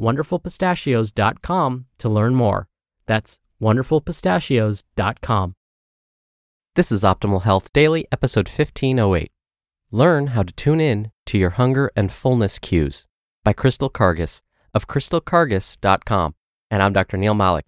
wonderfulpistachios.com to learn more. That's wonderfulpistachios.com. This is Optimal Health Daily, episode 1508. Learn how to tune in to your hunger and fullness cues by Crystal Karges of crystalkarges.com. And I'm Dr. Neil Malik.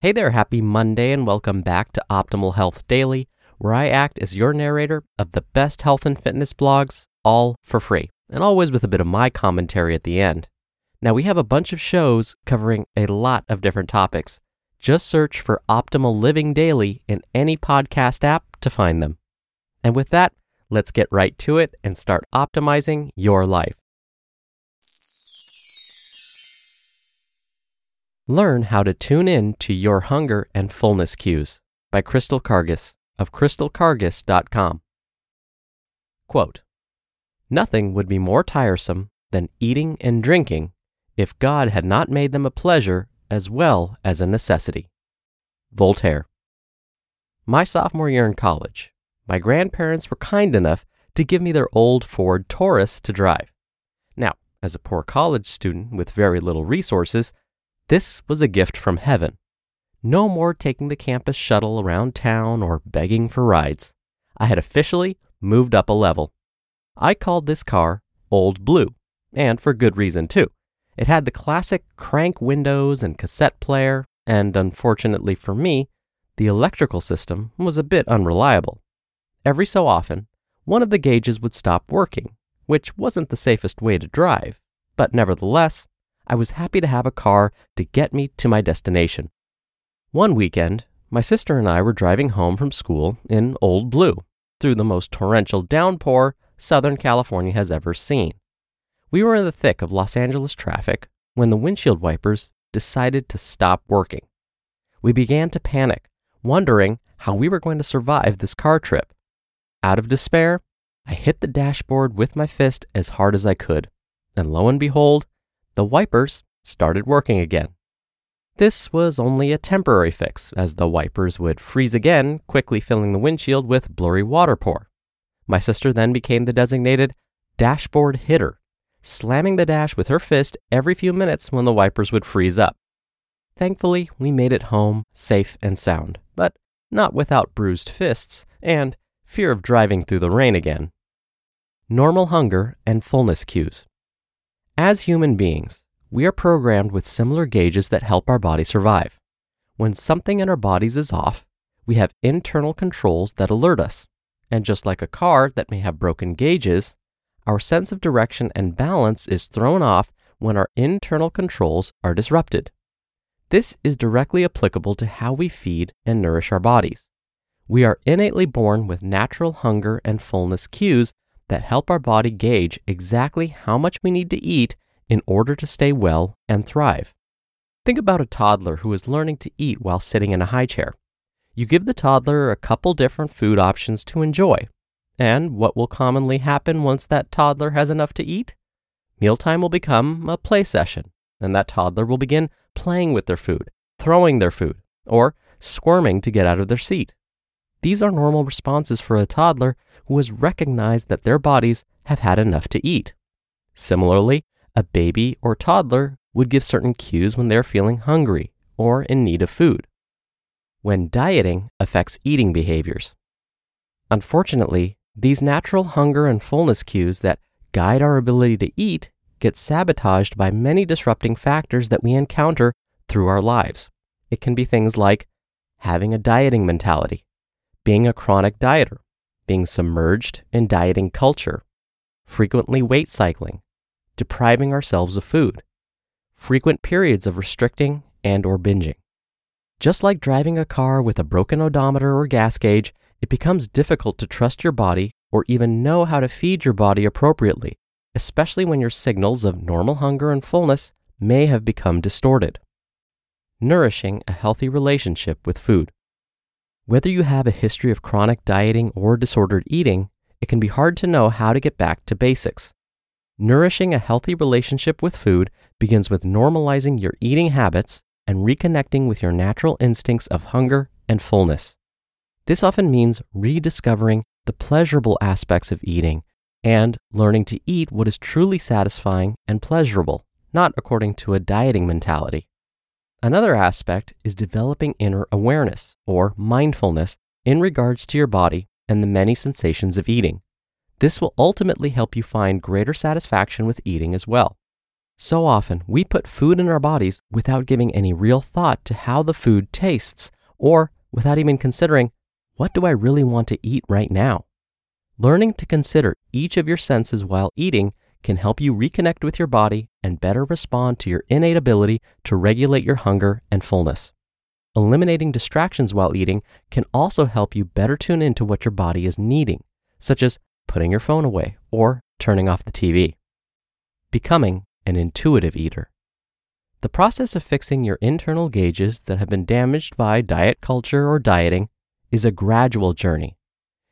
Hey there, happy Monday and welcome back to Optimal Health Daily, where I act as your narrator of the best health and fitness blogs, all for free, and always with a bit of my commentary at the end. Now, we have a bunch of shows covering a lot of different topics. Just search for Optimal Living Daily in any podcast app to find them. And with that, let's get right to it and start optimizing your life. Learn how to tune in to your hunger and fullness cues by Crystal Karges of crystalkarges.com. Quote, "Nothing would be more tiresome than eating and drinking if God had not made them a pleasure as well as a necessity." Voltaire. My sophomore year in college, my grandparents were kind enough to give me their old Ford Taurus to drive. Now, as a poor college student with very little resources, this was a gift from heaven. No more taking the campus shuttle around town or begging for rides. I had officially moved up a level. I called this car Old Blue, and for good reason too. It had the classic crank windows and cassette player, and unfortunately for me, the electrical system was a bit unreliable. Every so often, one of the gauges would stop working, which wasn't the safest way to drive, but nevertheless, I was happy to have a car to get me to my destination. One weekend, my sister and I were driving home from school in Old Blue through the most torrential downpour Southern California has ever seen. We were in the thick of Los Angeles traffic when the windshield wipers decided to stop working. We began to panic, wondering how we were going to survive this car trip. Out of despair, I hit the dashboard with my fist as hard as I could, and lo and behold, the wipers started working again. This was only a temporary fix, as the wipers would freeze again, quickly filling the windshield with blurry water pour. My sister then became the designated dashboard hitter, slamming the dash with her fist every few minutes when the wipers would freeze up. Thankfully, we made it home safe and sound, but not without bruised fists and fear of driving through the rain again. Normal hunger and fullness cues. As human beings, we are programmed with similar gauges that help our body survive. When something in our bodies is off, we have internal controls that alert us. And just like a car that may have broken gauges, our sense of direction and balance is thrown off when our internal controls are disrupted. This is directly applicable to how we feed and nourish our bodies. We are innately born with natural hunger and fullness cues that help our body gauge exactly how much we need to eat in order to stay well and thrive. Think about a toddler who is learning to eat while sitting in a high chair. You give the toddler a couple different food options to enjoy. And what will commonly happen once that toddler has enough to eat? Mealtime will become a play session, and that toddler will begin playing with their food, throwing their food, or squirming to get out of their seat. These are normal responses for a toddler who has recognized that their bodies have had enough to eat. Similarly, a baby or toddler would give certain cues when they're feeling hungry or in need of food. When dieting affects eating behaviors. Unfortunately, these natural hunger and fullness cues that guide our ability to eat get sabotaged by many disrupting factors that we encounter through our lives. It can be things like having a dieting mentality, being a chronic dieter, being submerged in dieting culture, frequently weight cycling, depriving ourselves of food, frequent periods of restricting and or binging. Just like driving a car with a broken odometer or gas gauge, it becomes difficult to trust your body or even know how to feed your body appropriately, especially when your signals of normal hunger and fullness may have become distorted. Nourishing a healthy relationship with food. Whether you have a history of chronic dieting or disordered eating, it can be hard to know how to get back to basics. Nourishing a healthy relationship with food begins with normalizing your eating habits and reconnecting with your natural instincts of hunger and fullness. This often means rediscovering the pleasurable aspects of eating and learning to eat what is truly satisfying and pleasurable, not according to a dieting mentality. Another aspect is developing inner awareness or mindfulness in regards to your body and the many sensations of eating. This will ultimately help you find greater satisfaction with eating as well. So often, we put food in our bodies without giving any real thought to how the food tastes or without even considering, what do I really want to eat right now? Learning to consider each of your senses while eating can help you reconnect with your body and better respond to your innate ability to regulate your hunger and fullness. Eliminating distractions while eating can also help you better tune into what your body is needing, such as putting your phone away or turning off the TV. Becoming an intuitive eater. The process of fixing your internal gauges that have been damaged by diet culture or dieting is a gradual journey.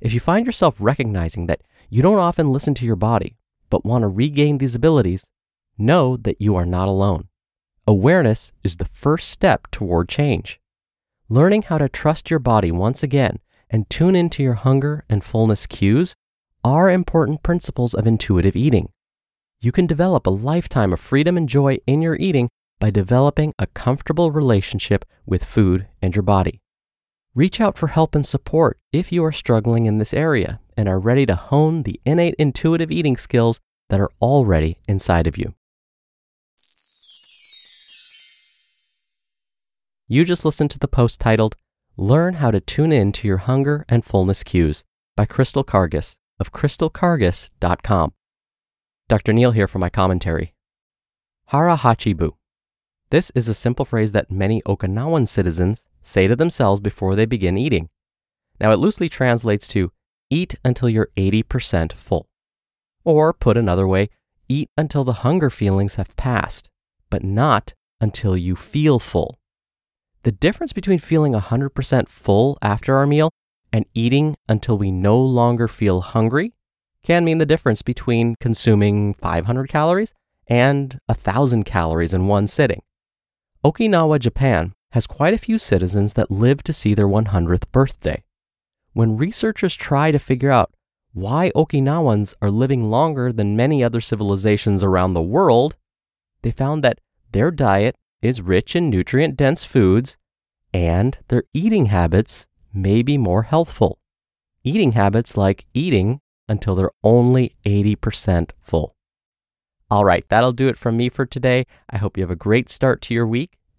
If you find yourself recognizing that you don't often listen to your body, but want to regain these abilities, know that you are not alone. Awareness is the first step toward change. Learning how to trust your body once again and tune into your hunger and fullness cues are important principles of intuitive eating. You can develop a lifetime of freedom and joy in your eating by developing a comfortable relationship with food and your body. Reach out for help and support if you are struggling in this area and are ready to hone the innate intuitive eating skills that are already inside of you. You just listened to the post titled, Learn How to Tune In to Your Hunger and Fullness Cues by Crystal Karges of crystalkarges.com. Dr. Neil here for my commentary. Hara Hachi Bu. This is a simple phrase that many Okinawan citizens say to themselves before they begin eating. Now it loosely translates to eat until you're 80% full. Or put another way, eat until the hunger feelings have passed, but not until you feel full. The difference between feeling 100% full after our meal and eating until we no longer feel hungry can mean the difference between consuming 500 calories and 1,000 calories in one sitting. Okinawa, Japan has quite a few citizens that live to see their 100th birthday. When researchers try to figure out why Okinawans are living longer than many other civilizations around the world, they found that their diet is rich in nutrient-dense foods and their eating habits may be more healthful. Eating habits like eating until they're only 80% full. All right, that'll do it from me for today. I hope you have a great start to your week.